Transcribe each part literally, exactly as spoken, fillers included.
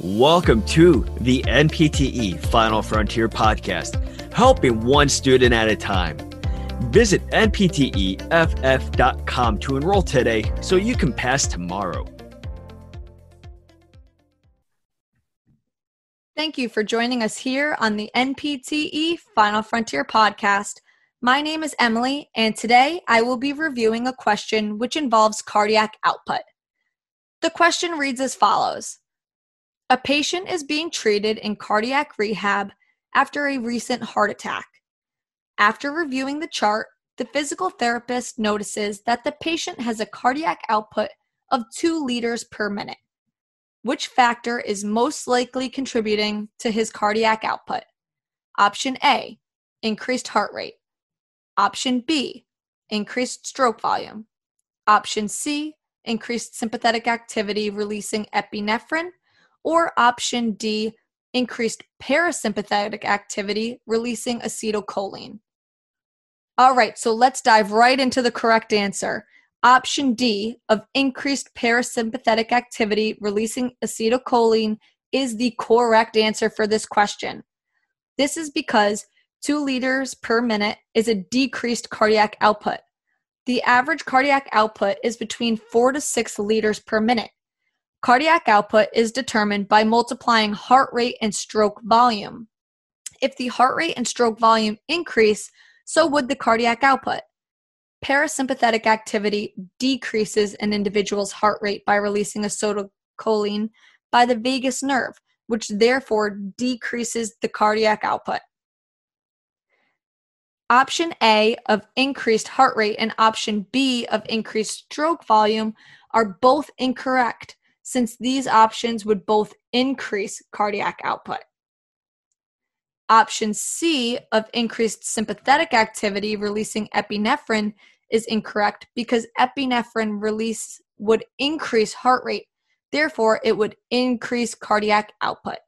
Welcome to the N P T E Final Frontier Podcast, helping one student at a time. Visit N P T E F F dot com to enroll today so you can pass tomorrow. Thank you for joining us here on the N P T E Final Frontier Podcast. My name is Emily, and today I will be reviewing a question which involves cardiac output. The question reads as follows. A patient is being treated in cardiac rehab after a recent heart attack. After reviewing the chart, the physical therapist notices that the patient has a cardiac output of two liters per minute. Which factor is most likely contributing to his cardiac output? Option A, increased heart rate. Option B, increased stroke volume. Option C, increased sympathetic activity releasing epinephrine. Or option D, increased parasympathetic activity releasing acetylcholine. All right, so let's dive right into the correct answer. Option D of increased parasympathetic activity releasing acetylcholine is the correct answer for this question. This is because two liters per minute is a decreased cardiac output. The average cardiac output is between four to six liters per minute. Cardiac output is determined by multiplying heart rate and stroke volume. If the heart rate and stroke volume increase, so would the cardiac output. Parasympathetic activity decreases an individual's heart rate by releasing acetylcholine by the vagus nerve, which therefore decreases the cardiac output. Option A of increased heart rate and option B of increased stroke volume are both incorrect, since these options would both increase cardiac output. Option C of increased sympathetic activity releasing epinephrine is incorrect because epinephrine release would increase heart rate, therefore it would increase cardiac output.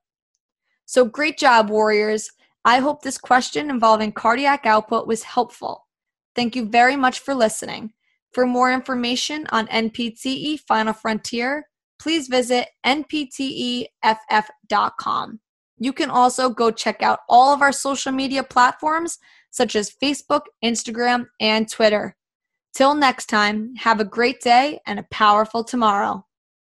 So great job, warriors. I hope this question involving cardiac output was helpful. Thank you very much for listening. For more information on N P T E Final Frontier, please visit N P T E F F dot com. You can also go check out all of our social media platforms such as Facebook, Instagram, and Twitter. Till next time, have a great day and a powerful tomorrow.